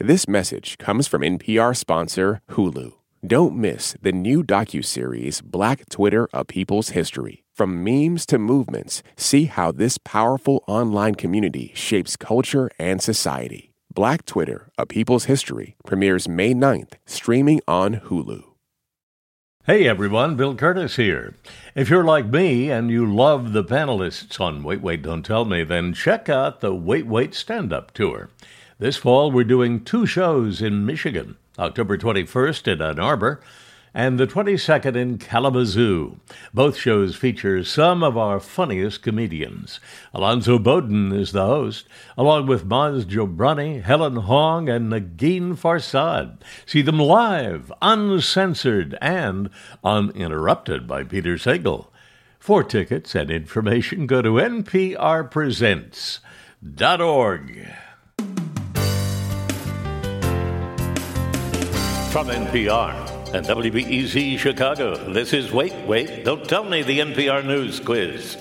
This message comes from NPR sponsor Hulu. Don't miss the new docuseries Black Twitter: A People's History. From memes to movements, see how this powerful online community shapes culture and society. Black Twitter: A People's History premieres May 9th, streaming on Hulu. Hey everyone, Bill Curtis here. If you're like me and you love the panelists on Wait, Wait, Don't Tell Me, then check out the Wait, Wait Stand-Up Tour. This fall we're doing two shows in Michigan, October 21st in Ann Arbor and the 22nd in Kalamazoo. Both shows feature some of our funniest comedians. Alonzo Boden is the host, along with Maz Jobrani, Helen Hong, and Negin Farsad. See them live, uncensored, and uninterrupted by Peter Sagal. For tickets and information, go to nprpresents.org. From NPR and WBEZ Chicago, this is Wait, Wait, Don't Tell Me, the NPR News Quiz.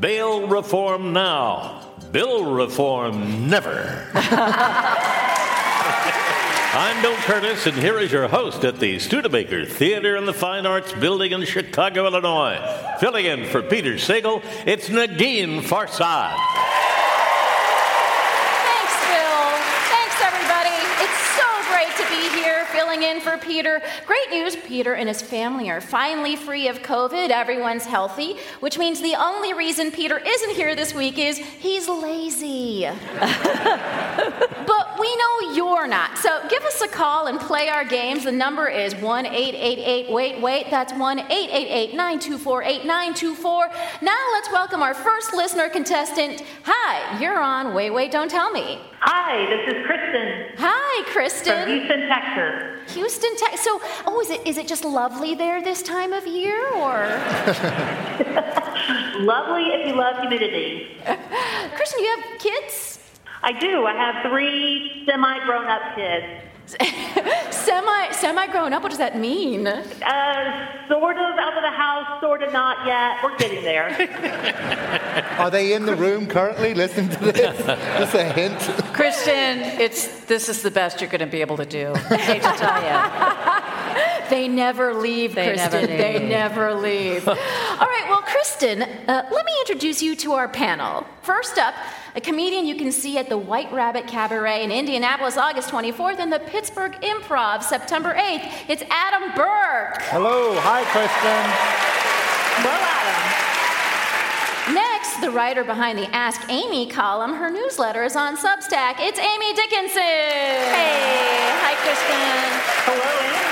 Bail reform now, bill reform never. I'm Bill Curtis, and here is your host at the Studebaker Theater and the Fine Arts Building in Chicago, Illinois. Filling in for Peter Sagal, it's Negin Farsad. In for Peter. Great news, Peter and his family are finally free of COVID. Everyone's healthy, which means the only reason Peter isn't here this week is he's lazy. But we know you're not. So give us a call and play our games. The number is 1-888-WAIT-WAIT. That's 1-888-924-8924. Now let's welcome our first listener contestant. Hi, you're on Wait, Wait, Don't Tell Me. Hi, this is Kristen. Hi, Kristen. From Houston, Texas. Houston, Texas. So, is it just lovely there this time of year, or? Lovely if you love humidity. Kristen, you have kids? I do. I have three semi-grown-up kids. Semi-grown-up? What does that mean? Sort of out of the house, sort of not yet. We're getting there. Are they in the room currently listening to this? Just a hint. Kristen, this is the best you're going to be able to do. I hate to tell you. They never leave, Kristen. They never leave. All right, well, Kristen, let me introduce you to our panel. First up, a comedian you can see at the White Rabbit Cabaret in Indianapolis, August 24th, and the Pittsburgh Improv, September 8th. It's Adam Burke. Hello. Hi, Kristen. Well, Adam. Next, the writer behind the Ask Amy column. Her newsletter is on Substack. It's Amy Dickinson. Hey. Hi, Kristen. Hello, Amy.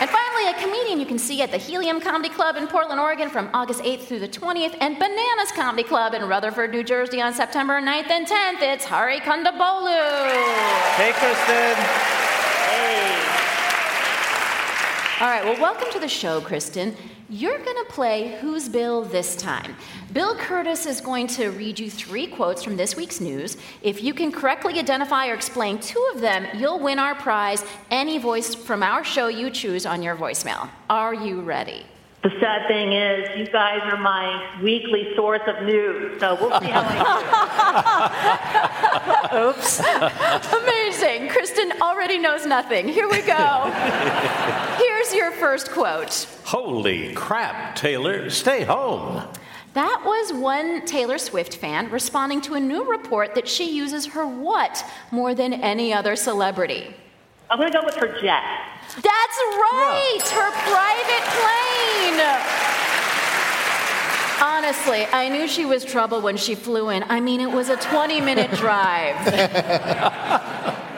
And finally, a comedian you can see at the Helium Comedy Club in Portland, Oregon from August 8th through the 20th, and Bananas Comedy Club in Rutherford, New Jersey on September 9th and 10th. It's Hari Kondabolu. Hey, Kristen. Hey. All right, well, welcome to the show, Kristen. You're going to play Who's Bill this time. Bill Curtis is going to read you three quotes from this week's news. If you can correctly identify or explain two of them, you'll win our prize, any voice from our show you choose on your voicemail. Are you ready? The sad thing is, you guys are my weekly source of news, so we'll see how I do. Oops. Amazing. Kristen already knows nothing. Here we go. Here's your first quote. Holy crap, Taylor, stay home. That was one Taylor Swift fan responding to a new report that she uses her what more than any other celebrity. I'm going to go with her jet. That's right, yeah. Her private plane. Honestly, I knew she was trouble when she flew in. I mean, it was a 20-minute drive.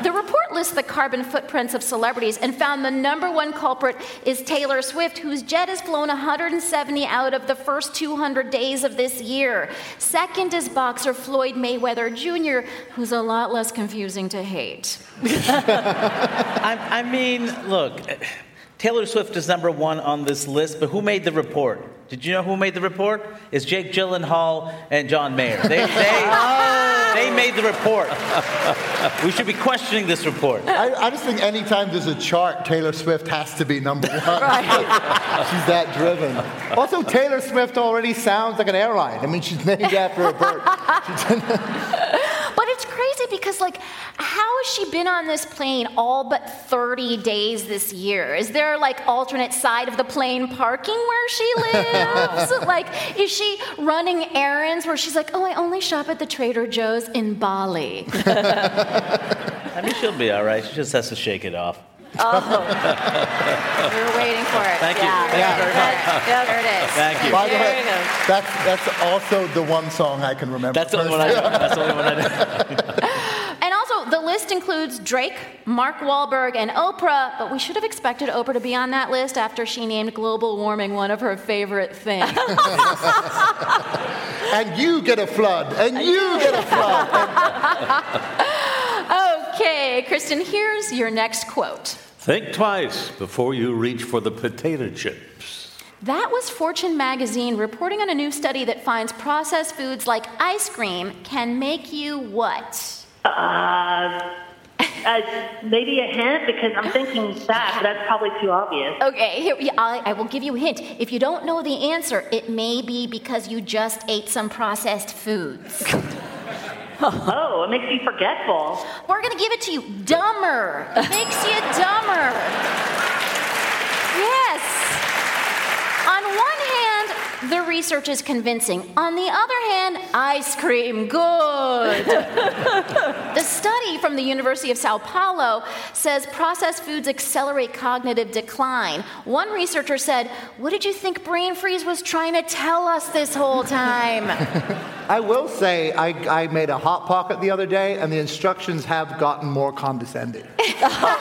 The report lists the carbon footprints of celebrities and found the number one culprit is Taylor Swift, whose jet has flown 170 out of the first 200 days of this year. Second is boxer Floyd Mayweather Jr., who's a lot less confusing to hate. I mean, look, Taylor Swift is number one on this list, but who made the report? Did you know who made the report? It's Jake Gyllenhaal and John Mayer. They made the report. We should be questioning this report. I just think any time there's a chart, Taylor Swift has to be number one. Right. She's that driven. Also, Taylor Swift already sounds like an airline. I mean, she's named after a bird. But it's crazy because, like, how has she been on this plane all but 30 days this year? Is there, like, alternate side of the plane parking where she lives? Like, is she running errands where she's like, oh, I only shop at the Trader Joe's in Bali? I mean, she'll be all right. She just has to shake it off. Oh, we were waiting for it. Thank you. Yeah. Thank you very much. Yeah, there it is. Thank you. By the way, that's also the one song I can remember. That's the only one I know. That's the only one I know. And also, the list includes Drake, Mark Wahlberg, and Oprah, but we should have expected Oprah to be on that list after she named global warming one of her favorite things. And you get a flood. And you get a flood. Okay, Kristen, here's your next quote. Think twice before you reach for the potato chips. That was Fortune magazine reporting on a new study that finds processed foods like ice cream can make you what? Maybe a hint, because I'm thinking that, but that's probably too obvious. Okay, here, I will give you a hint. If you don't know the answer, it may be because you just ate some processed foods. Oh, it makes you forgetful. We're going to give it to you. Dumber. It makes you dumber. Yes. On one hand, the research is convincing. On the other hand, ice cream, good. The study from the University of Sao Paulo says processed foods accelerate cognitive decline. One researcher said, what did you think brain freeze was trying to tell us this whole time? I will say, I made a Hot Pocket the other day, and the instructions have gotten more condescending. they are.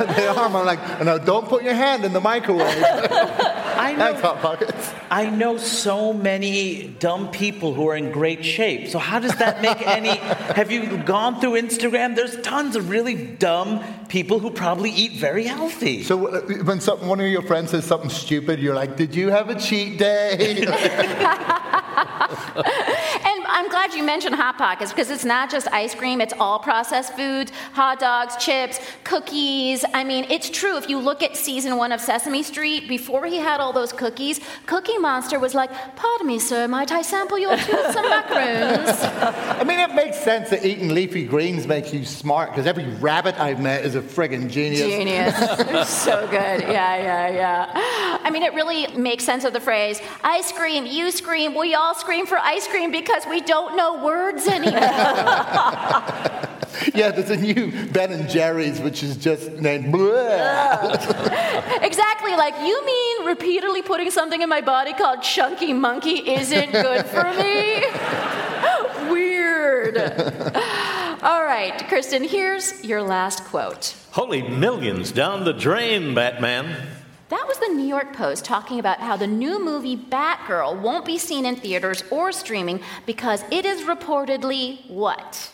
I'm like, no, don't put your hand in the microwave. Thanks, Hot Pockets. I know so many dumb people who are in great shape, so how does that make any... Have you gone through Instagram? There's tons of really dumb people who probably eat very healthy. So when one of your friends says something stupid, you're like, did you have a cheat day? And I'm glad you mentioned Hot Pockets, because it's not just ice cream, it's all processed foods, hot dogs, chips, cookies. I mean, it's true. If you look at season 1 of Sesame Street, before he had all those cookies, Cookie Monster was like, pardon me, sir, might I sample your tooth some macaroons? I mean, it makes sense that eating leafy greens makes you smart, because every rabbit I've met is a friggin' genius. Genius. They're so good. Yeah. I mean, it really makes sense of the phrase, ice cream, you scream, we all scream for ice cream because we don't know words anymore. Yeah, there's a new Ben and Jerry's, which is just named bleh. Exactly, like, you mean repeatedly putting something in my body called Chunky Monkey isn't good for me? Weird. All right, Kristen, here's your last quote. Holy millions down the drain, Batman. That was the New York Post talking about how the new movie Batgirl won't be seen in theaters or streaming because it is reportedly what?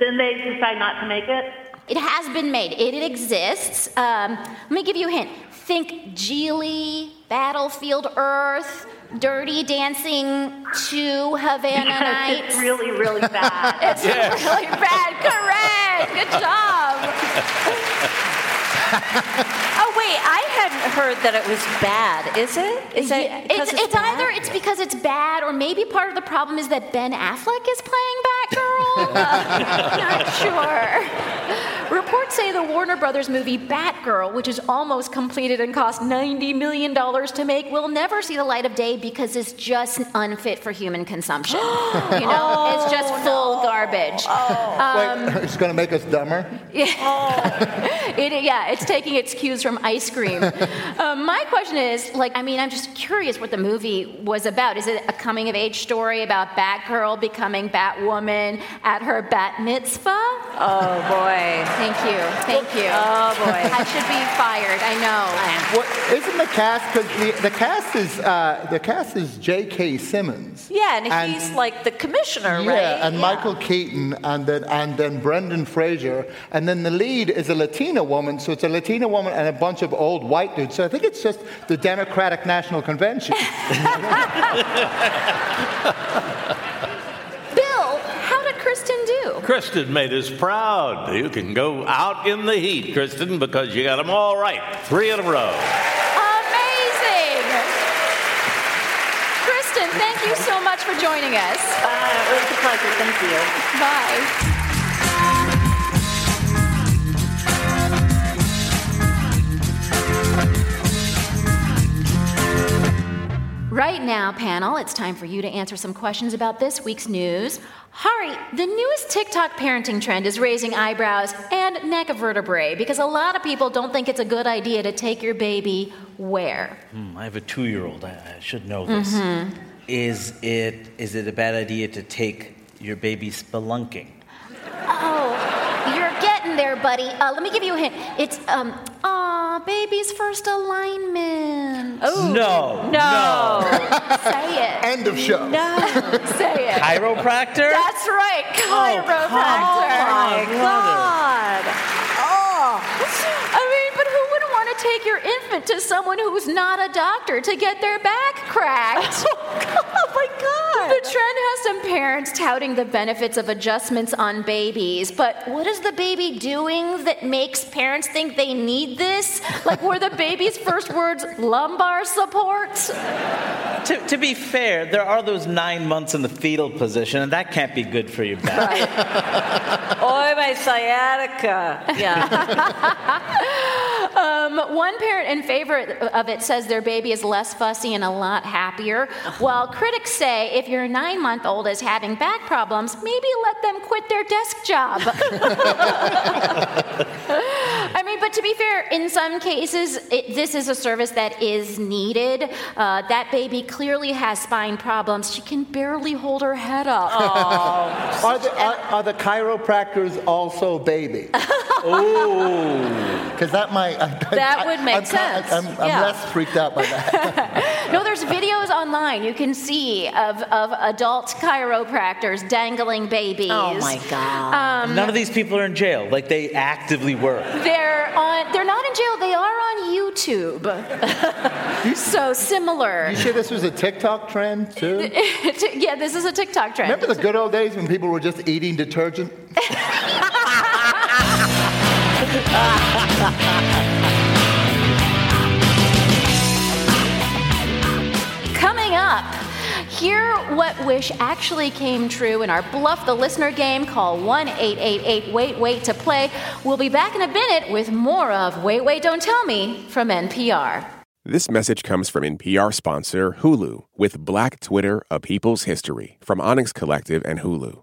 Then they decide not to make it? It has been made. It exists. Let me give you a hint. Think Geely, Battlefield Earth, Dirty Dancing 2, Havana Nights. It's really, really bad. It's really bad. Correct. Good job. Oh, wait, I hadn't heard that it was bad. Is it? Is that it's bad? Either it's because it's bad, or maybe part of the problem is that Ben Affleck is playing Batgirl. Not sure. Reports say the Warner Brothers movie Batgirl, which is almost completed and cost $90 million to make, will never see the light of day because it's just unfit for human consumption. It's just full garbage. Wait, it's going to make us dumber? Yeah. Oh. It's taking its cues from ice cream. My question is, I'm just curious what the movie was about. Is it a coming-of-age story about Batgirl becoming Batwoman at her bat mitzvah? Oh, boy. Thank you. Oh, boy. I should be fired. I know. Well, isn't the cast, because the cast is J.K. Simmons. Yeah, and he's like the commissioner, right? Yeah, and Michael Keaton, and then Brendan Fraser, and then the lead is a Latina woman. So it's a Latina woman and a bunch of old white dudes. So I think it's just the Democratic National Convention. Bill, how did Kristen do? Kristen made us proud. You can go out in the heat, Kristen, because you got them all right. 3 in a row. Amazing. Kristen, Listen, thank you so much for joining us. It was a pleasure. Thank you. Bye. Right now, panel, it's time for you to answer some questions about this week's news. Hari, the newest TikTok parenting trend is raising eyebrows and neck of vertebrae because a lot of people don't think it's a good idea to take your baby where? I have a 2-year-old. I should know this. Mm-hmm. Is it a bad idea to take your baby spelunking? Oh, you're getting there, buddy. Let me give you a hint. It's, baby's first alignment. Oh. No. Say it. End of show. No. Say it. Chiropractor? That's right. Chiropractor. Oh, my God. Oh. I mean, but who wouldn't want to take your infant to someone who's not a doctor to get their back cracked? Oh, my God. The trend has some parents touting the benefits of adjustments on babies, but what is the baby doing that makes parents think they need this? Like, were the baby's first words lumbar support? To be fair, there are those 9 months in the fetal position, and that can't be good for your back. Right. Oh, my sciatica. Yeah. One parent in favor of it says their baby is less fussy and a lot happier, while critics say if your 9-month-old is having back problems, maybe let them quit their desk job. I mean, but to be fair, in some cases, this is a service that is needed. That baby clearly has spine problems. She can barely hold her head up. Oh. Are the chiropractors also babies? Oh, because that might... That would make sense. I'm less freaked out by that. No, there's videos online you can see of adult chiropractors dangling babies. Oh, my God. None of these people are in jail. Like, they actively work. They're not in jail. They are on YouTube. So similar. You sure this was a TikTok trend, too? Yeah, this is a TikTok trend. Remember the good old days when people were just eating detergent? Coming up, hear what wish actually came true in our Bluff the Listener game. Call 1-888-WAIT-WAIT to play. We'll be back in a minute with more of Wait, Wait, Don't Tell Me from NPR. This message comes from NPR sponsor Hulu with Black Twitter, A People's History from Onyx Collective and Hulu.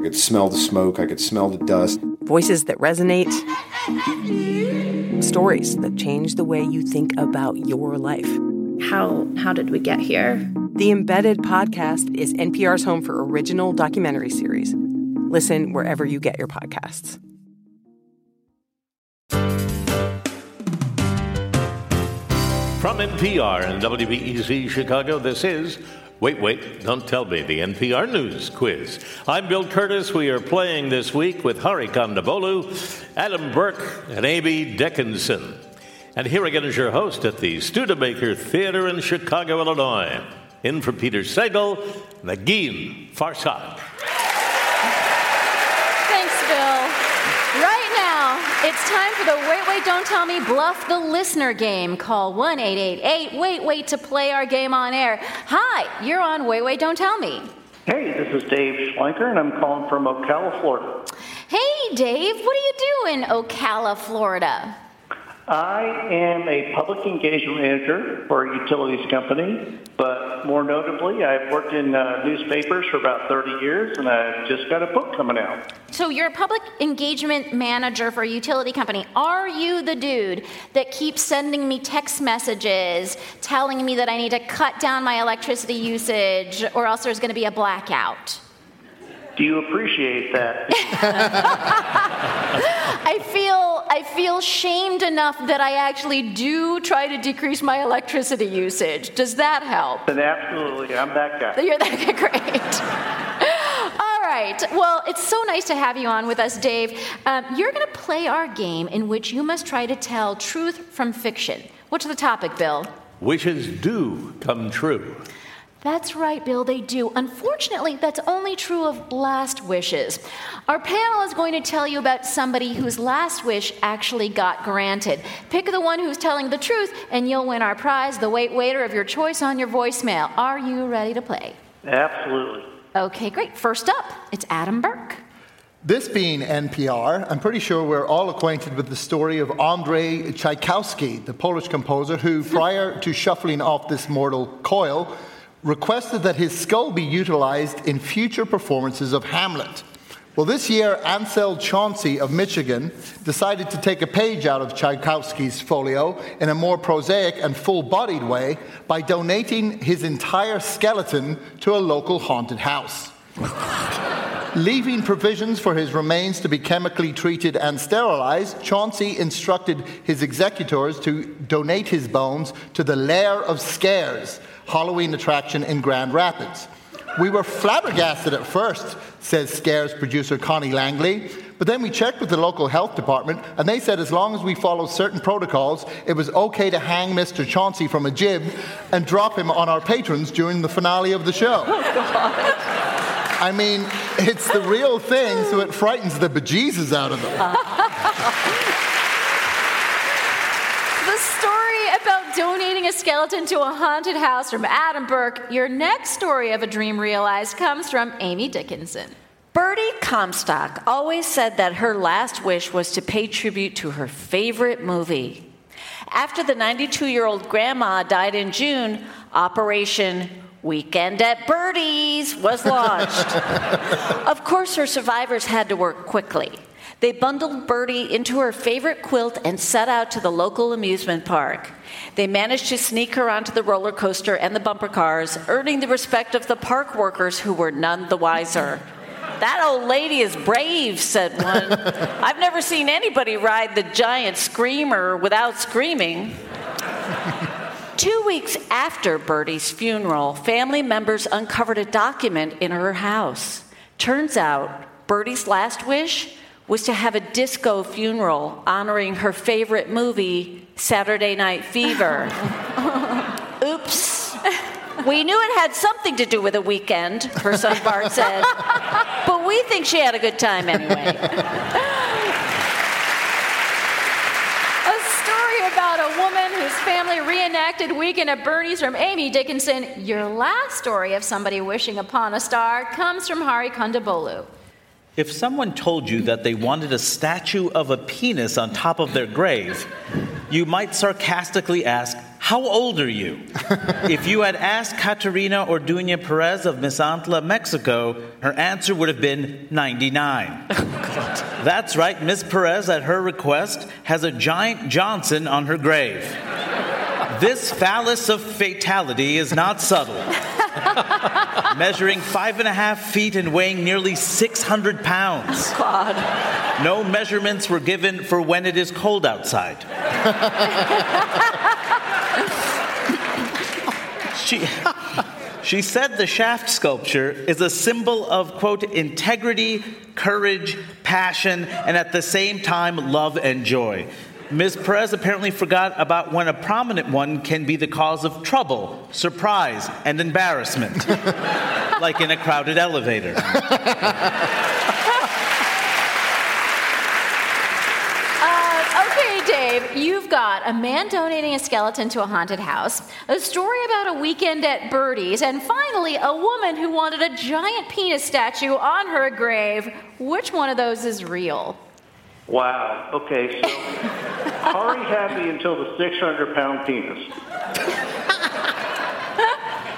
I could smell the smoke. I could smell the dust. Voices that resonate. Stories that change the way you think about your life. How did we get here? The Embedded podcast is NPR's home for original documentary series. Listen wherever you get your podcasts. From NPR and WBEZ Chicago, this is... Wait, wait, don't tell me, the NPR News Quiz. I'm Bill Curtis. We are playing this week with Hari Kondabolu, Adam Burke, and Amy Dickinson. And here again is your host at the Studebaker Theater in Chicago, Illinois. In for Peter Sagal, Negin Farsad. Thanks, Bill. Right now, it's time for the Wait, Wait, Don't Tell Me Bluff the Listener game. Call 1-888-WAIT-WAIT to play our game on air. Hi, you're on Wait, Wait, Don't Tell Me. Hey, this is Dave Schlenker, and I'm calling from Ocala, Florida. Hey, Dave, what do you do in Ocala, Florida? I am a public engagement manager for a utilities company, but more notably, I've worked in newspapers for about 30 years, and I've just got a book coming out. So you're a public engagement manager for a utility company. Are you the dude that keeps sending me text messages telling me that I need to cut down my electricity usage or else there's going to be a blackout? Do you appreciate that? I feel feel shamed enough that I actually do try to decrease my electricity usage. Does that help? And absolutely. I'm that guy. You're that guy. Great. All right. Well, it's so nice to have you on with us, Dave. You're going to play our game in which you must try to tell truth from fiction. What's the topic, Bill? Wishes do come true. That's right, Bill, they do. Unfortunately, that's only true of last wishes. Our panel is going to tell you about somebody whose last wish actually got granted. Pick the one who's telling the truth, and you'll win our prize, the waiter of your choice on your voicemail. Are you ready to play? Absolutely. Okay, great. First up, it's Adam Burke. This being NPR, I'm pretty sure we're all acquainted with the story of Andrzej Czajkowski, the Polish composer, who, prior to shuffling off this mortal coil, requested that his skull be utilized in future performances of Hamlet. Well, this year, Ansel Chauncey of Michigan decided to take a page out of Tchaikovsky's folio in a more prosaic and full-bodied way by donating his entire skeleton to a local haunted house, leaving provisions for his remains to be chemically treated and sterilized. Chauncey instructed his executors to donate his bones to the Lair of Scares, Halloween attraction in Grand Rapids. We were flabbergasted at first, says Scares producer Connie Langley, but then we checked with the local health department, and they said as long as we follow certain protocols, it was okay to hang Mr. Chauncey from a jib and drop him on our patrons during the finale of the show. Oh, God. I mean, it's the real thing, so it frightens the bejesus out of them. The story about donating a skeleton to a haunted house from Adam Burke. Your next story of a dream realized comes from Amy Dickinson. Bertie Comstock always said that her last wish was to pay tribute to her favorite movie. After the 92-year-old grandma died in June, Operation Weekend at Bertie's was launched. Of course, her survivors had to work quickly. They bundled Bertie into her favorite quilt and set out to the local amusement park. They managed to sneak her onto the roller coaster and the bumper cars, earning the respect of the park workers, who were none the wiser. That old lady is brave, said one. I've never seen anybody ride the giant screamer without screaming. 2 weeks after Bertie's funeral, family members uncovered a document in her house. Turns out, Bertie's last wish was to have a disco funeral honoring her favorite movie, Saturday Night Fever. Oops. We knew it had something to do with a weekend, her son Bart said, but we think she had a good time anyway. About a woman whose family reenacted Weekend at Bertie's from Amy Dickinson. Your last story of somebody wishing upon a star comes from Hari Kondabolu. If someone told you that they wanted a statue of a penis on top of their grave, you might sarcastically ask, how old are you? If you had asked Caterina Orduña Perez of Misantla, Mexico, her answer would have been 99. That's right, Miss Perez, at her request, has a giant Johnson on her grave. This phallus of fatality is not subtle. Measuring 5.5 feet and weighing nearly 600 pounds. Oh, God. No measurements were given for when it is cold outside. She said the shaft sculpture is a symbol of, quote, integrity, courage, passion, and at the same time, love and joy. Ms. Perez apparently forgot about when a prominent one can be the cause of trouble, surprise, and embarrassment, like in a crowded elevator. Okay, Dave, you've got a man donating a skeleton to a haunted house, a story about a weekend at Bertie's, and finally, a woman who wanted a giant penis statue on her grave. Which one of those is real? Wow. Okay, so Ari happy until the 600-pound penis.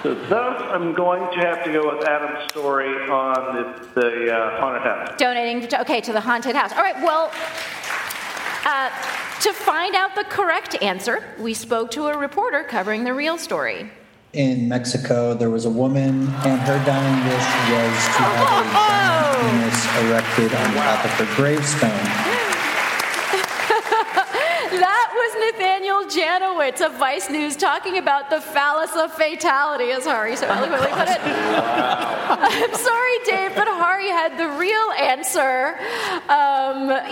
So thus, I'm going to have to go with Adam's story on the haunted house. Donating, to the haunted house. All right, well, to find out the correct answer, we spoke to a reporter covering the real story. In Mexico, there was a woman, and her dying wish was to have a giant penis erected on top of her gravestone. That was Nathaniel Janowitz of Vice News talking about the phallus of fatality, as Hari so eloquently put it. I'm sorry, Dave, but Hari had the real answer.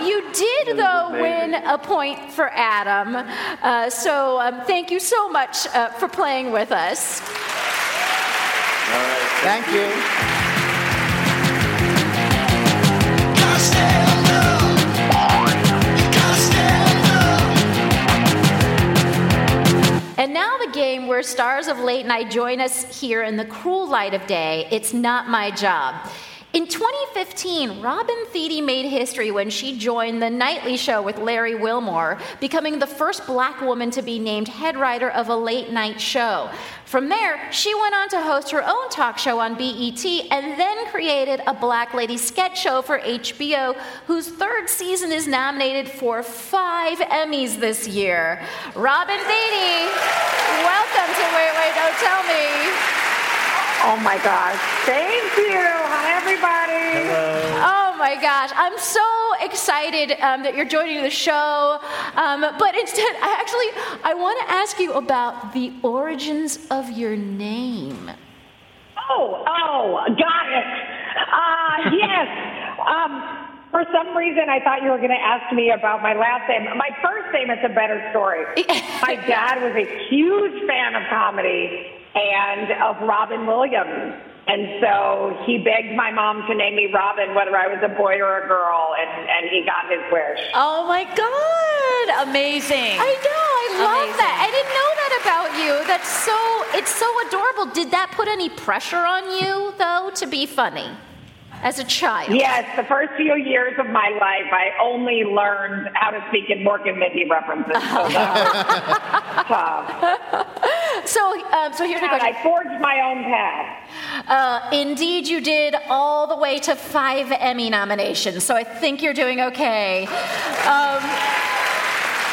You did, though, win a point for Adam. So thank you so much for playing with us. All right. Thank you. And now the game where stars of late night join us here in the cruel light of day. It's not my job. In 2015, Robin Thede made history when she joined The Nightly Show with Larry Wilmore, becoming the first black woman to be named head writer of a late night show. From there, she went on to host her own talk show on BET and then created A Black Lady Sketch Show for HBO, whose third season is nominated for 5 Emmys this year. Robin Thede, welcome to Wait, Wait, Don't Tell Me. Oh my gosh, thank you. Hi, everybody. Hello. Oh my gosh, I'm so excited that you're joining the show, but instead, I want to ask you about the origins of your name. Oh, got it. Yes. For some reason, I thought you were going to ask me about my last name. My first name is a better story. My dad was a huge fan of comedy and of Robin Williams. And so he begged my mom to name me Robin, whether I was a boy or a girl, and he got his wish. Oh, my God. Amazing. I know. I love that. I didn't know that about you. It's so adorable. Did that put any pressure on you, though, to be funny as a child? Yes. The first few years of my life, I only learned how to speak in Mork and Mindy references. So that was tough. So here's my question. I forged my own path. Indeed, you did, all the way to 5 Emmy nominations. So I think you're doing okay.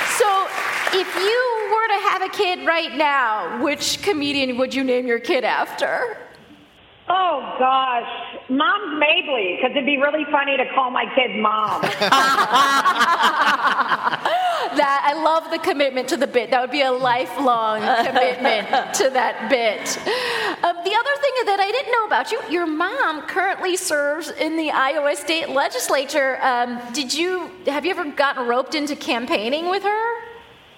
So if you were to have a kid right now, which comedian would you name your kid after? Oh, gosh. Mom's Mabley, because it'd be really funny to call my kid Mom. I love the commitment to the bit. That would be a lifelong commitment to that bit. The other thing that I didn't know about you, your mom currently serves in the Iowa State Legislature. Have you ever gotten roped into campaigning with her?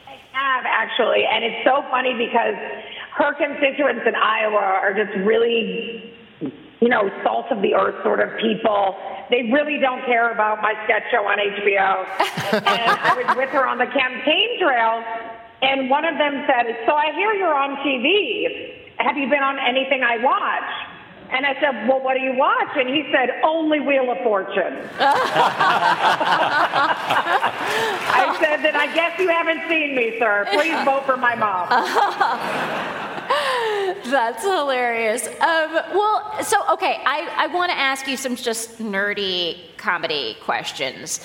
I have, actually. And it's so funny because her constituents in Iowa are just really, salt of the earth sort of people. They really don't care about my sketch show on HBO. And I was with her on the campaign trail, and one of them said, "So I hear you're on TV. Have you been on anything I watch?" And I said, "Well, what do you watch?" And he said, "Only Wheel of Fortune." I said, "Then I guess you haven't seen me, sir. Please vote for my mom." That's hilarious. I want to ask you some just nerdy comedy questions.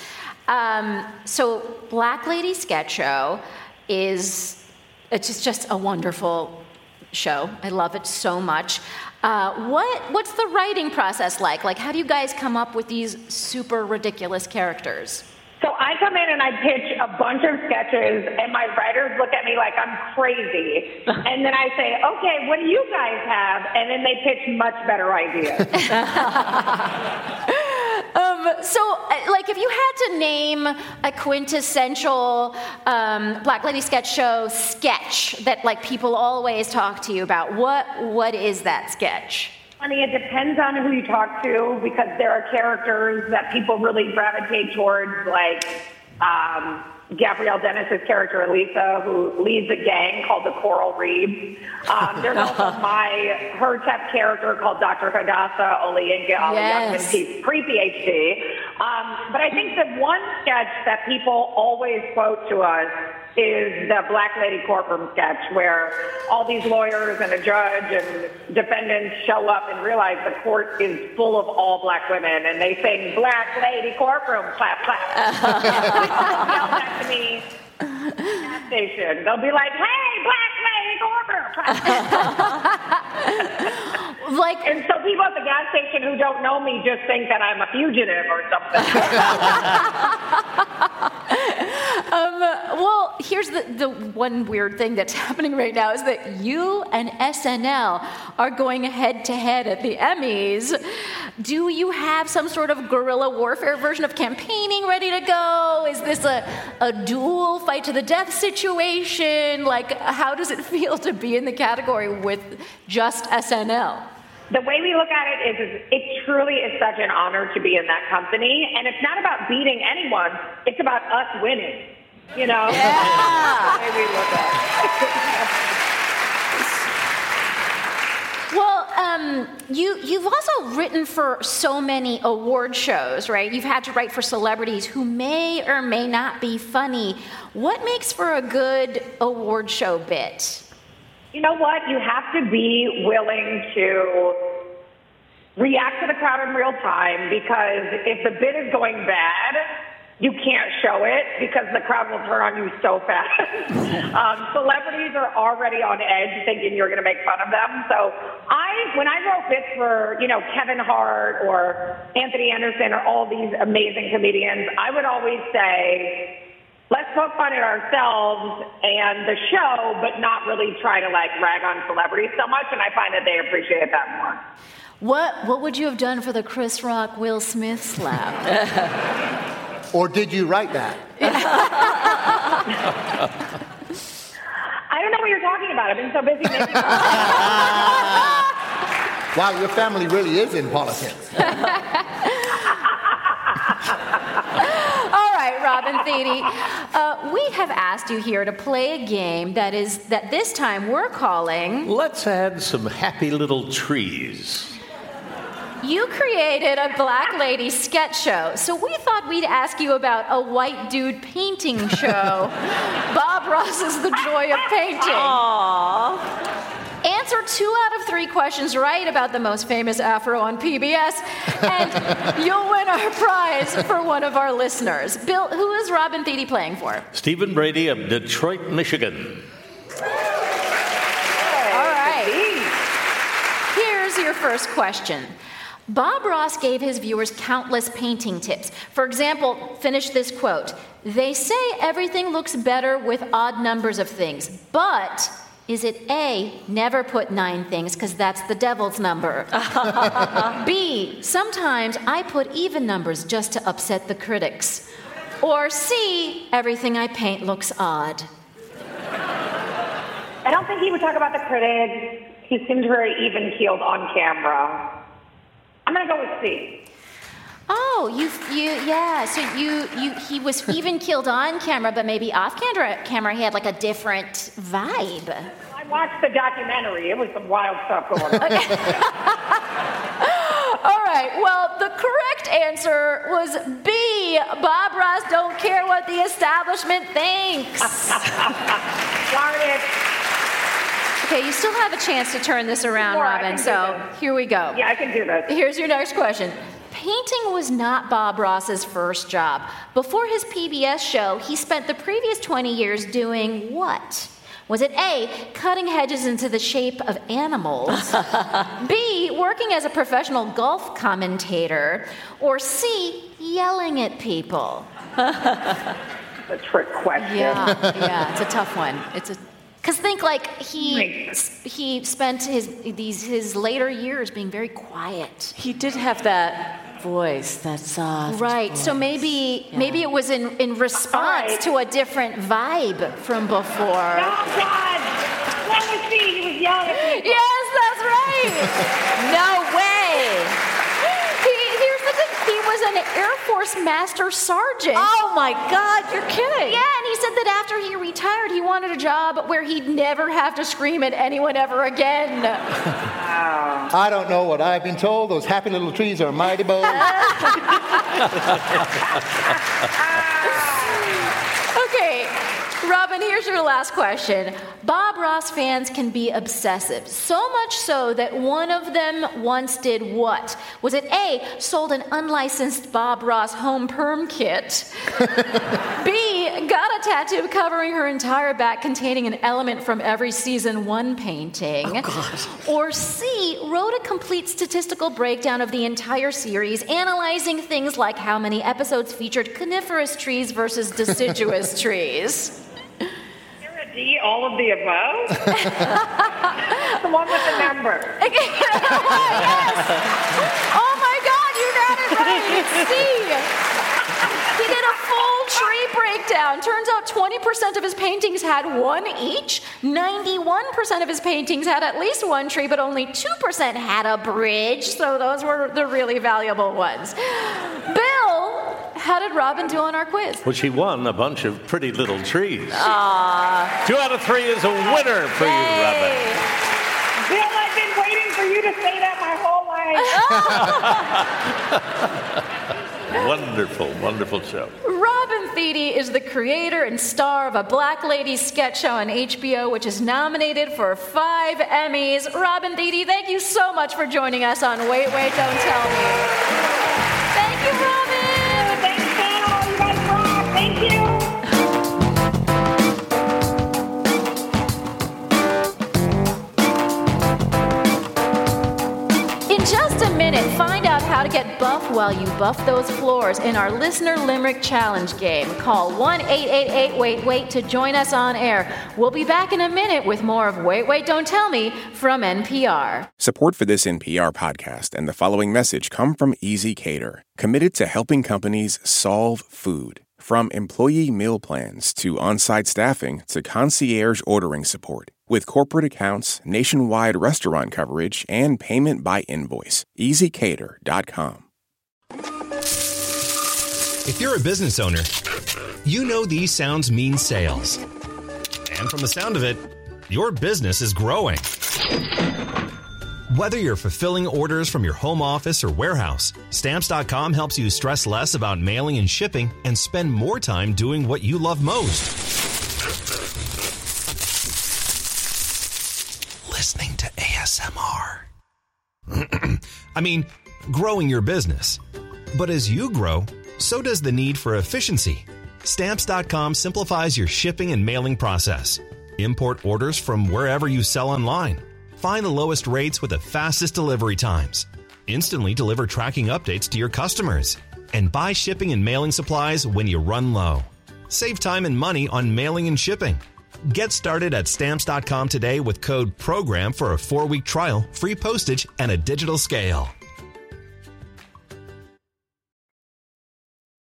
Black Lady Sketch Show is just a wonderful show. I love it so much. What's the writing process like? Like, how do you guys come up with these super ridiculous characters? So I come in and I pitch a bunch of sketches, and my writers look at me like I'm crazy. And then I say, "Okay, what do you guys have?" And then they pitch much better ideas. If you had to name a quintessential Black Lady Sketch Show sketch that, people always talk to you about, what is that sketch? I mean, it depends on who you talk to, because there are characters that people really gravitate towards, Gabrielle Dennis's character, Elisa, who leads a gang called the Coral Reeves. There's also her type character called Dr. Hadassah Oleyinka Oleyinka, yes, pre-PhD. But I think the one sketch that people always quote to us is the Black Lady Courtroom sketch, where all these lawyers and a judge and defendants show up and realize the court is full of all black women, and they sing, "Black Lady Courtroom, clap, clap." They'll back to me at the gas station. They'll be like, "Hey, Black Lady Courtroom, clap, clap." And so people at the gas station who don't know me just think that I'm a fugitive or something. Well, here's the one weird thing that's happening right now is that you and SNL are going head-to-head at the Emmys. Do you have some sort of guerrilla warfare version of campaigning ready to go? Is this a duel fight to the death situation? Like, how does it feel to be in the category with just SNL? The way we look at it is it truly is such an honor to be in that company. And it's not about beating anyone. It's about us winning. You know? Yeah. The way we look at it. Well, you've also written for so many award shows, right? You've had to write for celebrities who may or may not be funny. What makes for a good award show bit? You know what? You have to be willing to react to the crowd in real time, because if the bit is going bad, you can't show it because the crowd will turn on you so fast. Celebrities are already on edge thinking you're going to make fun of them. So when I wrote bits for, you know, Kevin Hart or Anthony Anderson or all these amazing comedians, I would always say, let's poke fun at ourselves and the show, but not really try to, like, rag on celebrities so much, and I find that they appreciate that more. What would you have done for the Chris Rock, Will Smith slap? Or did you write that? I don't know what you're talking about. I've been so busy making Wow, your family really is in politics. All right, Robin Thede, we have asked you here to play a game that this time we're calling... Let's add some happy little trees. You created A Black Lady Sketch Show, so we thought we'd ask you about a white dude painting show. Bob Ross is the Joy of Painting. Aww. Answer 2 out of 3 questions right about the most famous Afro on PBS, and you'll win our prize for one of our listeners. Bill, who is Robin Thede playing for? Stephen Brady of Detroit, Michigan. All right. Here's your first question. Bob Ross gave his viewers countless painting tips. For example, finish this quote, "They say everything looks better with odd numbers of things, but... Is it A, never put 9 things because that's the devil's number? B, sometimes I put even numbers just to upset the critics. Or C, everything I paint looks odd." I don't think he would talk about the critics. He seemed very even-keeled on camera. I'm going to go with C. Oh, he was even killed on camera, but maybe off camera he had like a different vibe. I watched the documentary. It was some wild stuff going on. Okay. All right, well, the correct answer was B, Bob Ross don't care what the establishment thinks. Darn it. Okay, you still have a chance to turn this around, Robin, so here we go. Yeah, I can do this. Here's your next question. Painting was not Bob Ross's first job. Before his PBS show, he spent the previous 20 years doing what? Was it A, cutting hedges into the shape of animals, B, working as a professional golf commentator, or C, yelling at people? That's a trick question. Yeah, it's a tough one. Because think, like, he spent his later years being very quiet. He did have that voice, that soft right, voice. So maybe it was in response to a different vibe from before. Oh, God! That was me! He was yelling at people! Yes, that's right! No way! He was an Air Force Master Sergeant. Oh, my God, you're kidding. Yeah, and he said that after he retired, he wanted a job where he'd never have to scream at anyone ever again. Wow. I don't know what I've been told. Those happy little trees are mighty bold. Okay, Robin, here's your last question. Bob Ross fans can be obsessive, so much so that one of them once did what? Was it A, sold an unlicensed Bob Ross home perm kit, B, got a tattoo covering her entire back containing an element from every season 1 painting, or C, wrote a complete statistical breakdown of the entire series, analyzing things like how many episodes featured coniferous trees versus deciduous trees? D, all of the above? The one with the number. Yes. Oh, my God, you got it right. It's C. He did a full tree breakdown. Turns out 20% of his paintings had one each. 91% of his paintings had at least one tree, but only 2% had a bridge. So those were the really valuable ones. Bill, how did Robin do on our quiz? Well, she won a bunch of pretty little trees. 2 out of 3 is a winner for you, Robin. Bill, I've been waiting for you to say that my whole life. Wonderful, wonderful show. Robin Thede is the creator and star of A Black Lady Sketch Show on HBO, which is nominated for 5 Emmys. Robin Thede, thank you so much for joining us on Wait, Wait, Don't Tell Me. Thank you, Robin. Thanks, Val. You guys rock. Thank you. Minute, find out how to get buff while you buff those floors in our Listener Limerick Challenge game. Call 1-888-WAIT-WAIT to join us on air. We'll be back in a minute with more of Wait, Wait, Don't Tell Me from NPR. Support for this NPR podcast and the following message come from Easy Cater, committed to helping companies solve food. From employee meal plans to on-site staffing to concierge ordering support. With corporate accounts, nationwide restaurant coverage, and payment by invoice. EasyCater.com. If you're a business owner, you know these sounds mean sales. And from the sound of it, your business is growing. Whether you're fulfilling orders from your home office or warehouse, Stamps.com helps you stress less about mailing and shipping and spend more time doing what you love most. Listening to ASMR. I mean, growing your business. But as you grow, so does the need for efficiency. Stamps.com simplifies your shipping and mailing process. Import orders from wherever you sell online. Find the lowest rates with the fastest delivery times. Instantly deliver tracking updates to your customers. And buy shipping and mailing supplies when you run low. Save time and money on mailing and shipping. Get started at Stamps.com today with code PROGRAM for a 4-week trial, free postage, and a digital scale.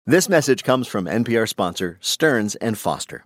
This message comes from NPR sponsor Stearns & Foster.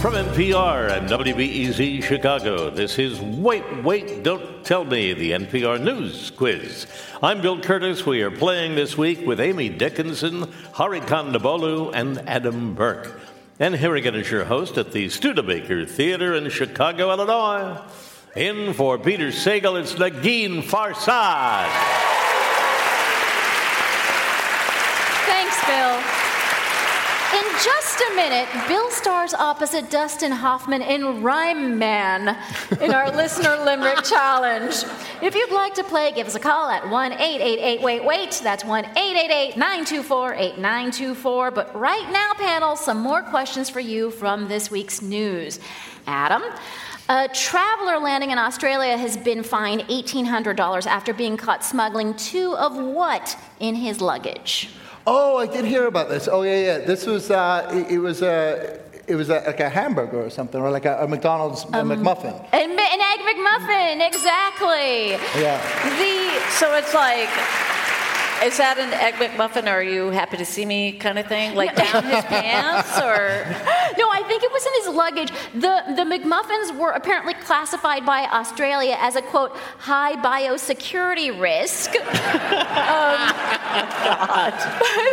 From NPR and WBEZ Chicago, this is Wait, Wait, Don't Tell Me, the NPR News Quiz. I'm Bill Curtis. We are playing this week with Amy Dickinson, Hari Kondabolu, and Adam Burke. And here again is your host at the Studebaker Theater in Chicago, Illinois. In for Peter Sagal, it's Negin Farsad. Thanks, Bill. In just a minute, Bill stars opposite Dustin Hoffman in Rhyme Man in our Listener Limerick Challenge. If you'd like to play, give us a call at 1-888-WAIT-WAIT. That's 1-888-924-8924. But right now, panel, some more questions for you from this week's news. Adam, a traveler landing in Australia has been fined $1,800 after being caught smuggling 2 of what in his luggage? Oh, I did hear about this. Oh, yeah. This was it was like a hamburger or something, or like a McDonald's McMuffin. An egg McMuffin, exactly. Yeah. So it's like, is that an egg McMuffin? Or are you happy to see me kind of thing, like down his pants, or? No, I think it was in his luggage. The McMuffins were apparently classified by Australia as a, quote, high biosecurity risk. By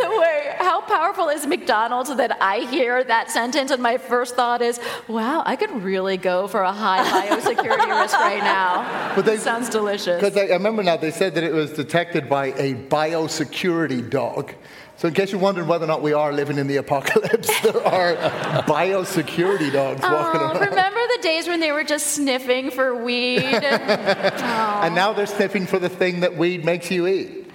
the way, how powerful is McDonald's that I hear that sentence and my first thought is, wow, I could really go for a high biosecurity risk right now. But they, sounds delicious. Because I remember now, they said that it was detected by a biosecurity dog. So in case you're wondering whether or not we are living in the apocalypse, there are biosecurity dogs walking around. Remember the days when they were just sniffing for weed? And now they're sniffing for the thing that weed makes you eat.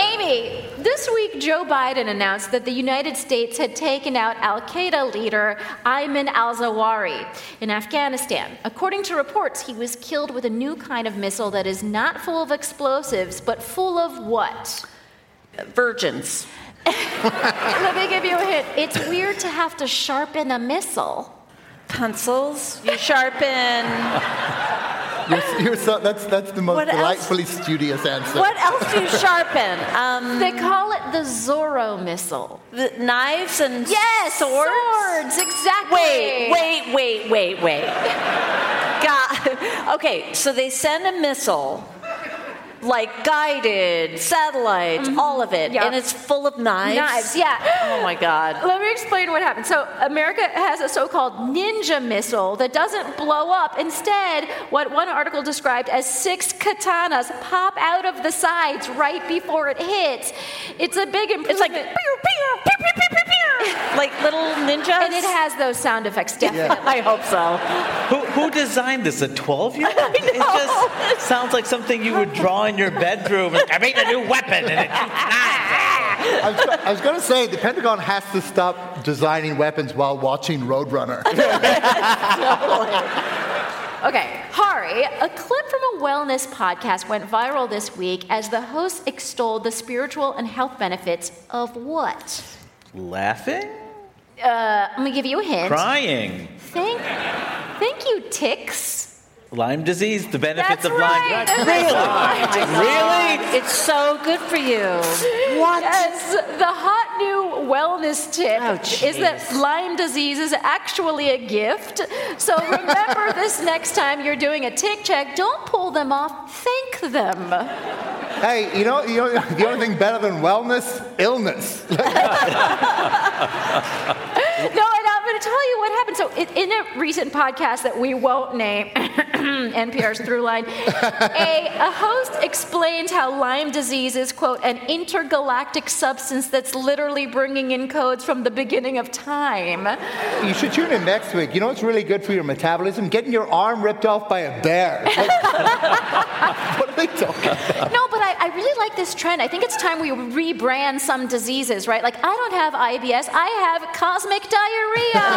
Amy, this week Joe Biden announced that the United States had taken out al-Qaeda leader Ayman al-Zawahiri in Afghanistan. According to reports, he was killed with a new kind of missile that is not full of explosives, but full of what? Virgins. Let me give you a hint. It's weird to have to sharpen a missile. Pencils. You sharpen... You're so, that's the most delightfully studious answer. What else do you sharpen? They call it the Zorro missile. The knives and swords? Yes, swords, exactly. Wait. God. Okay, so they send a missile, like guided, satellite, all of it, and it's full of knives? Knives, yeah. Oh, my God. Let me explain what happened. So America has a so-called ninja missile that doesn't blow up. Instead, what one article described as 6 katanas pop out of the sides right before it hits. It's a big improvement. It's like, pew, pew, pew, pew, pew, pew, pew. Like little ninjas? And it has those sound effects, definitely. Yeah. I hope so. Who designed this, a 12-year-old? It just sounds like something you would draw in your bedroom. Like, I made a new weapon, and it shoots knives. I was going to say, the Pentagon has to stop designing weapons while watching Roadrunner. Okay, Hari, a clip from a wellness podcast went viral this week as the host extolled the spiritual and health benefits of what? Laughing? I'm going to give you a hint. Crying. Thank you, ticks. Lyme disease, the benefits of Lyme. That's right. Really? It's so good for you. What? Yes, the hot new wellness tip is that Lyme disease is actually a gift. So remember this next time you're doing a tick check, don't pull them off, thank them. Hey, you know, the only thing better than wellness? Illness. No, and I'm going to tell you what happened. So in a recent podcast that we won't name, NPR's Throughline, a host explained how Lyme disease is, quote, an intergalactic substance that's literally bringing in codes from the beginning of time. You should tune in next week. You know what's really good for your metabolism? Getting your arm ripped off by a bear. What are they talking about? No, but I really like this trend. I think it's time we rebrand some diseases, right? Like, I don't have IBS. I have cosmic diarrhea.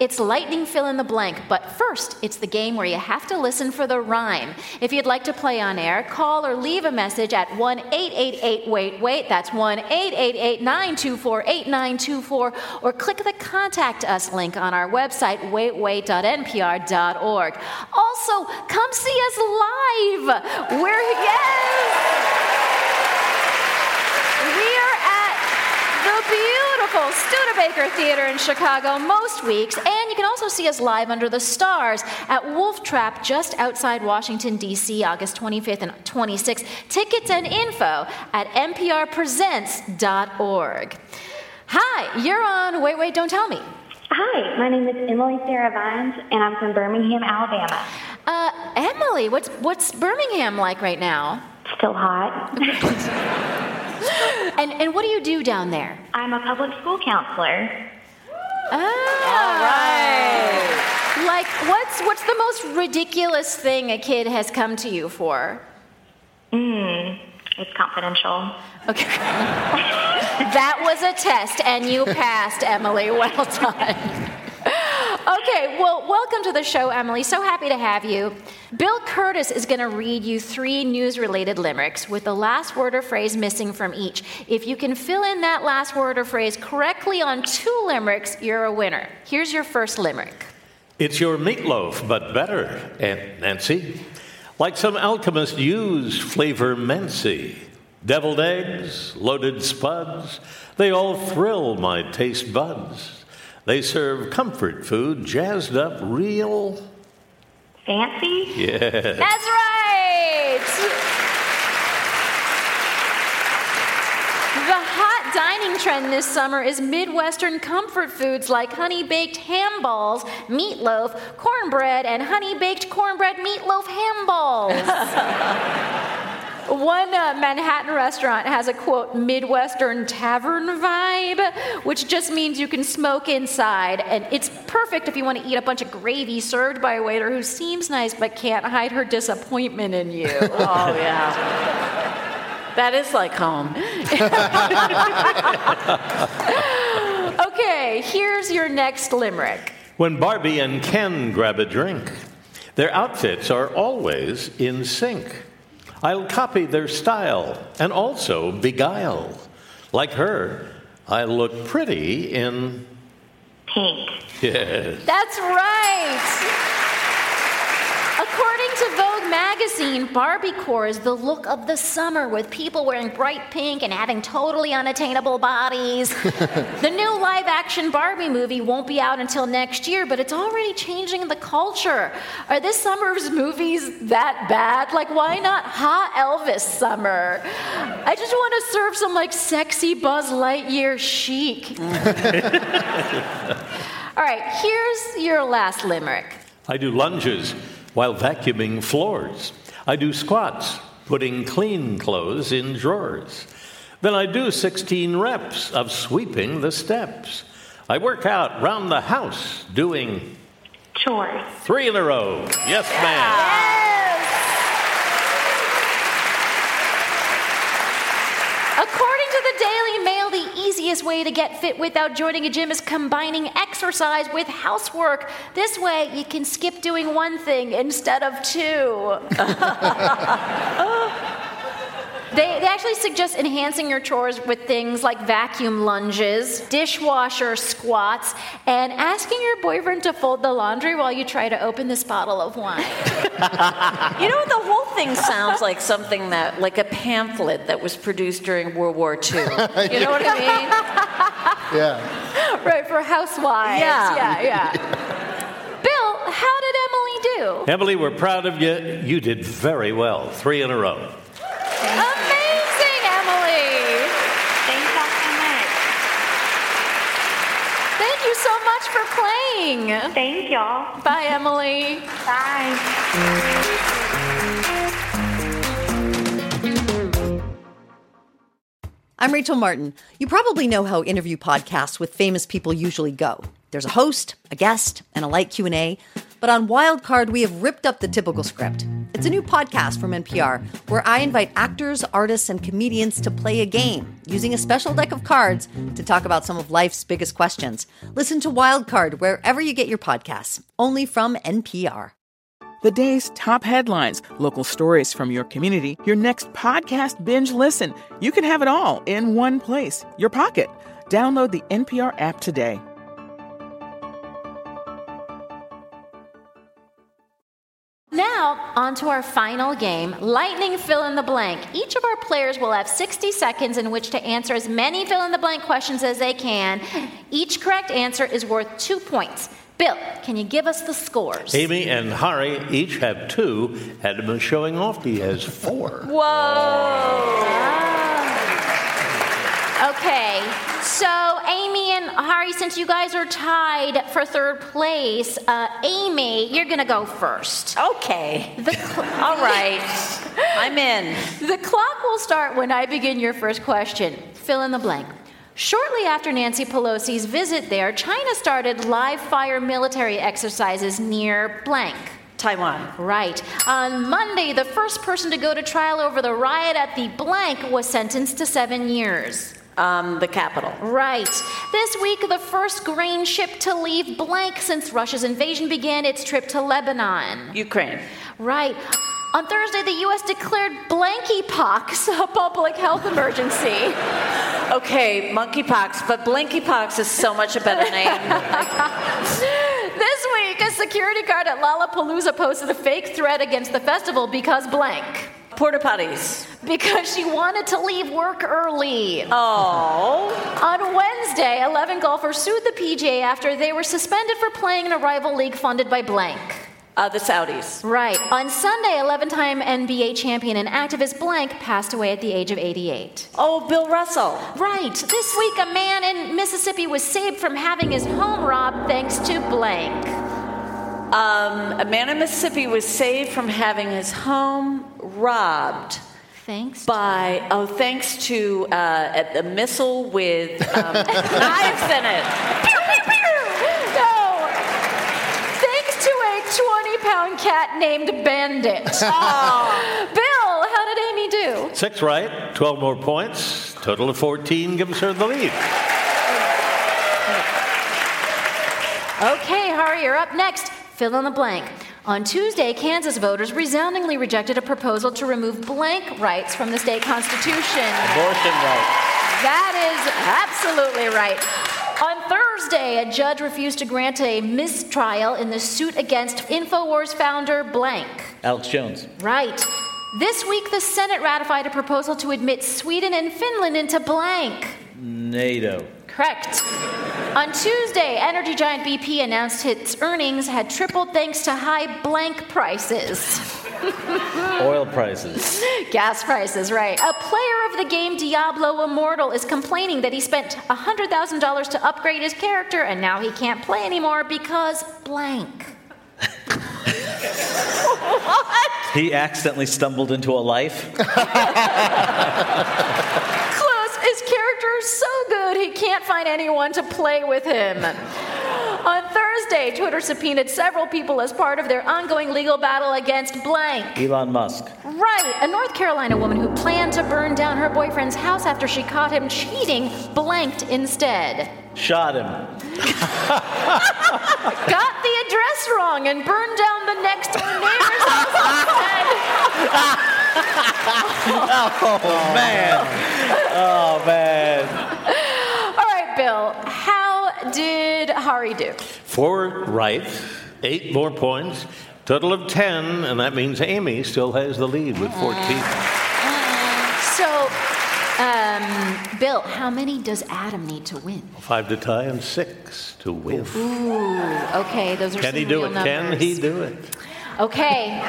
It's lightning fill in the blank, but first, it's the game where you have to listen for the rhyme. If you'd like to play on air, call or leave a message at 1-888-WAIT-WAIT. That's 1-888-924-8924, or click the Contact Us link on our website, waitwait.npr.org. Also, come see us live. We are at the Studebaker Theater in Chicago most weeks, and you can also see us live under the stars at Wolf Trap just outside Washington, D.C., August 25th and 26th. Tickets and info at mprpresents.org. Hi, you're on Wait, Wait, Don't Tell Me. Hi, my name is Emily Sarah Vines, and I'm from Birmingham, Alabama. Emily, what's Birmingham like right now? Still hot. And what do you do down there? I'm a public school counselor. Oh. All right. Like, what's the most ridiculous thing a kid has come to you for? It's confidential. Okay. That was a test, and you passed, Emily. Well done. Okay, well, welcome to the show, Emily. So happy to have you. Bill Curtis is going to read you 3 news-related limericks with the last word or phrase missing from each. If you can fill in that last word or phrase correctly on 2 limericks, you're a winner. Here's your first limerick. It's your meatloaf, but better, Aunt Nancy. Like some alchemist, use flavor Mancy. Deviled eggs, loaded spuds, they all thrill my taste buds. They serve comfort food, jazzed up, real... Fancy? Yes. That's right! The hot dining trend this summer is Midwestern comfort foods like honey-baked ham balls, meatloaf, cornbread, and honey-baked cornbread meatloaf ham balls. One Manhattan restaurant has a, quote, Midwestern tavern vibe, which just means you can smoke inside. And it's perfect if you want to eat a bunch of gravy served by a waiter who seems nice but can't hide her disappointment in you. Oh, yeah. That is like home. Okay, here's your next limerick. When Barbie and Ken grab a drink, their outfits are always in sync. I'll copy their style and also beguile. Like her, I look pretty in... pink. Yes. That's right. According to Vogue magazine, Barbiecore is the look of the summer, with people wearing bright pink and having totally unattainable bodies. The new live-action Barbie movie won't be out until next year, but it's already changing the culture. Are this summer's movies that bad? Like, why not Hot Elvis summer? I just want to serve some, like, sexy Buzz Lightyear chic. All right, here's your last limerick. I do lunges while vacuuming floors. I do squats, putting clean clothes in drawers. Then I do 16 reps of sweeping the steps. I work out round the house doing... chores. 3 in a row. Yes, yeah. Ma'am. Yes! According to the Daily Mail, the easiest way to get fit without joining a gym is combining exercise with housework. This way, you can skip doing one thing instead of 2. They actually suggest enhancing your chores with things like vacuum lunges, dishwasher squats, and asking your boyfriend to fold the laundry while you try to open this bottle of wine. You know, the whole thing sounds like something that, like a pamphlet that was produced during World War II. You know what I mean? Yeah. Right, for housewives. Yeah. Bill, how did Emily do? Emily, we're proud of you. You did very well. 3 in a row. Amazing, Emily! Thank you so much. Thank you so much for playing. Thank y'all. Bye, Emily. Bye. I'm Rachel Martin. You probably know how interview podcasts with famous people usually go. There's a host, a guest, and a light Q&A. But on Wildcard, we have ripped up the typical script. It's a new podcast from NPR where I invite actors, artists, and comedians to play a game using a special deck of cards to talk about some of life's biggest questions. Listen to Wildcard wherever you get your podcasts, only from NPR. The day's top headlines, local stories from your community, your next podcast binge listen. You can have it all in one place, your pocket. Download the NPR app today. Now, on to our final game, Lightning Fill in the Blank. Each of our players will have 60 seconds in which to answer as many fill in the blank questions as they can. Each correct answer is worth 2 points. Bill, can you give us the scores? Amy and Hari each have 2. Adam is showing off. He has 4. Whoa! Wow. Okay, so Amy and Hari, since you guys are tied for third place, Amy, you're going to go first. Okay. All right. I'm in. The clock will start when I begin your first question. Fill in the blank. Shortly after Nancy Pelosi's visit there, China started live-fire military exercises near blank. Taiwan. Right. On Monday, the first person to go to trial over the riot at the blank was sentenced to 7 years. The capital. Right. This week, the first grain ship to leave blank since Russia's invasion began its trip to Lebanon. Ukraine. Right. On Thursday, the U.S. declared blankypox a public health emergency. Okay, monkeypox, but blankypox is so much a better name. This week, a security guard at Lollapalooza posted a fake threat against the festival because blank. Porta potties. because she wanted to leave work early. Oh. On Wednesday, 11 golfers sued the PGA after they were suspended for playing in a rival league funded by blank. The Saudis. Right. On Sunday, 11-time NBA champion and activist Blank passed away at the age of 88. Oh, Bill Russell. Right. This week, a man in Mississippi was saved from having his home robbed thanks to Blank. A man in Mississippi was saved from having his home robbed. Thanks by to... Oh, thanks to a missile with knives in it. Cat named Bandit. Oh. Bill, how did Amy do? 6 right, 12 more points. Total of 14 gives her the lead. Okay, Hari, you're up next. Fill in the blank. On Tuesday, Kansas voters resoundingly rejected a proposal to remove blank rights from the state constitution. Abortion rights. That is absolutely right. On Thursday, a judge refused to grant a mistrial in the suit against InfoWars founder blank. Alex Jones. Right. This week, the Senate ratified a proposal to admit Sweden and Finland into blank. NATO. Correct. On Tuesday, energy giant BP announced its earnings had tripled thanks to high blank prices. Oil prices. Gas prices, right. A player of the game Diablo Immortal is complaining that he spent $100,000 to upgrade his character and now he can't play anymore because blank. What? He accidentally stumbled into a life. Close. His character is so good he can't find anyone to play with him. On Thursday, Twitter subpoenaed several people as part of their ongoing legal battle against blank. Elon Musk. Right. A North Carolina woman who planned to burn down her boyfriend's house after she caught him cheating blanked instead. Shot him. Got the address wrong and burned down the next door neighbor's house. Oh, man. Oh, man. All right, Bill. Did Hari do? 4 right, 8 more points, total of 10, and that means Amy still has the lead with 14. So, Bill, how many does Adam need to win? 5 to tie and 6 to win. Ooh, okay, those are some real numbers. Can he do it? Okay.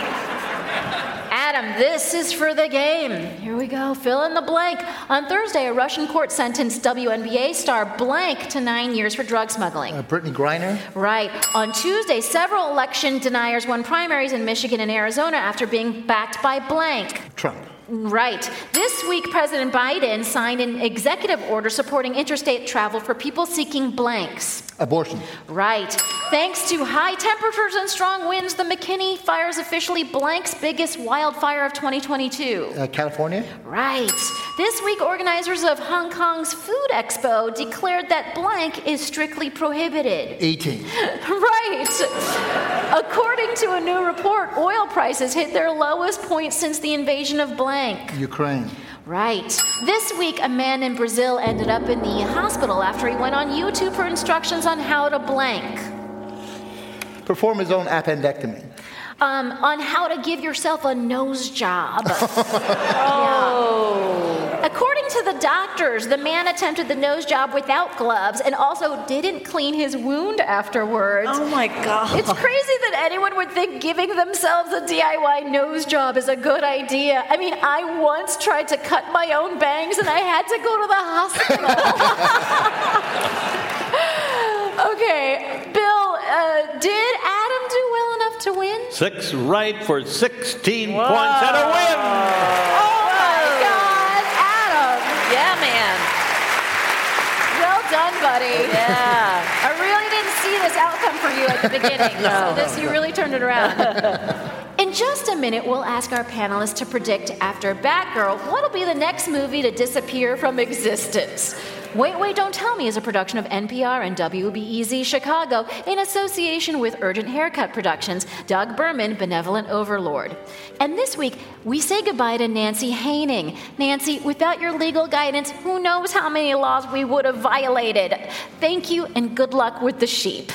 Adam, this is for the game. Here we go. Fill in the blank. On Thursday, a Russian court sentenced WNBA star blank to 9 years for drug smuggling. Brittany Griner. Right. On Tuesday, several election deniers won primaries in Michigan and Arizona after being backed by blank. Trump. Right. This week, President Biden signed an executive order supporting interstate travel for people seeking blanks. Abortion. Right. Thanks to high temperatures and strong winds, the McKinney fire is officially blank's biggest wildfire of 2022. California. Right. This week, organizers of Hong Kong's Food Expo declared that blank is strictly prohibited. 18. Right. According to a new report, oil prices hit their lowest point since the invasion of blank. Ukraine. Right. This week, a man in Brazil ended up in the hospital after he went on YouTube for instructions on how to blank. Perform his own appendectomy. On how to give yourself a nose job. Oh. Yeah. According to the doctors, the man attempted the nose job without gloves and also didn't clean his wound afterwards. Oh, my God. It's crazy that anyone would think giving themselves a DIY nose job is a good idea. I mean, I once tried to cut my own bangs and I had to go to the hospital. Okay, Bill, did Adam do well enough to win? 6 right for 16 points and a win. Oh, my God, Adam. Yeah, man. Well done, buddy. Yeah. I really didn't see this outcome for you at the beginning. You really turned it around. In just a minute, we'll ask our panelists to predict after Batgirl what'll be the next movie to disappear from existence. Wait, Wait, Don't Tell Me is a production of NPR and WBEZ Chicago in association with Urgent Haircut Productions, Doug Berman, Benevolent Overlord. And this week, we say goodbye to Nancy Haining. Nancy, without your legal guidance, who knows how many laws we would have violated. Thank you, and good luck with the sheep.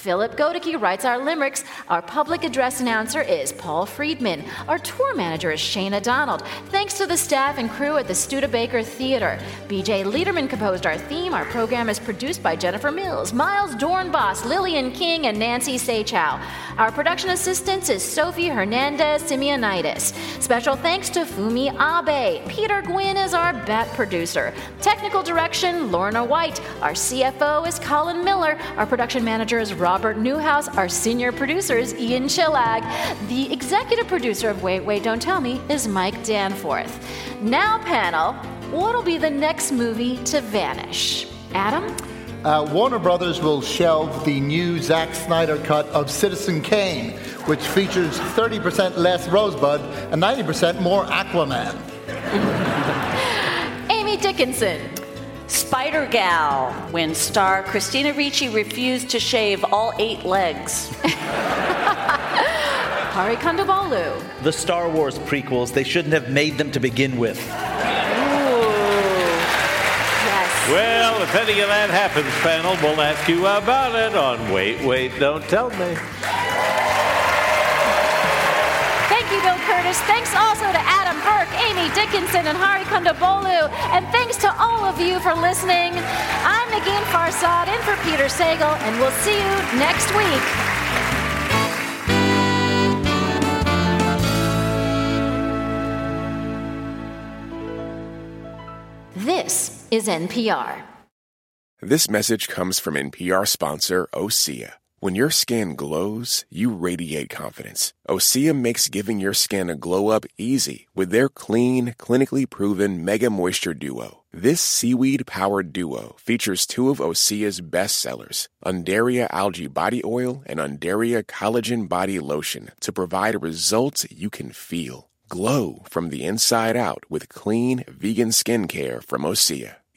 Philip Godeke writes our limericks. Our public address announcer is Paul Friedman. Our tour manager is Shana Donald. Thanks to the staff and crew at the Studebaker Theater. BJ Lederman composed our theme. Our program is produced by Jennifer Mills, Miles Dornbos, Lillian King, and Nancy Seychow. Our production assistants is Sophie Hernandez-Simeonitis. Special thanks to Fumi Abe. Peter Gwynn is our bat producer. Technical direction, Lorna White. Our CFO is Colin Miller. Our production manager is Robert Newhouse. Our senior producer is Ian Chillag. The executive producer of Wait, Wait, Don't Tell Me is Mike Danforth. Now, panel, what'll be the next movie to vanish? Adam? Warner Brothers will shelve the new Zack Snyder cut of Citizen Kane, which features 30% less Rosebud and 90% more Aquaman. Amy Dickinson. Spider Gal, when star Christina Ricci refused to shave all 8 legs. Hari Kondabolu. The Star Wars prequels, they shouldn't have made them to begin with. Ooh. Yes. Well, if any of that happens, panel, we'll ask you about it on Wait, Wait, Don't Tell Me. Thanks also to Adam Burke, Amy Dickinson, and Hari Kondabolu. And thanks to all of you for listening. I'm Negin Farsad, in for Peter Sagal, and we'll see you next week. This is NPR. This message comes from NPR sponsor Osea. When your skin glows, you radiate confidence. Osea makes giving your skin a glow-up easy with their clean, clinically proven Mega Moisture Duo. This seaweed-powered duo features 2 of Osea's best sellers, Undaria Algae Body Oil and Undaria Collagen Body Lotion, to provide results you can feel. Glow from the inside out with clean, vegan skincare from Osea.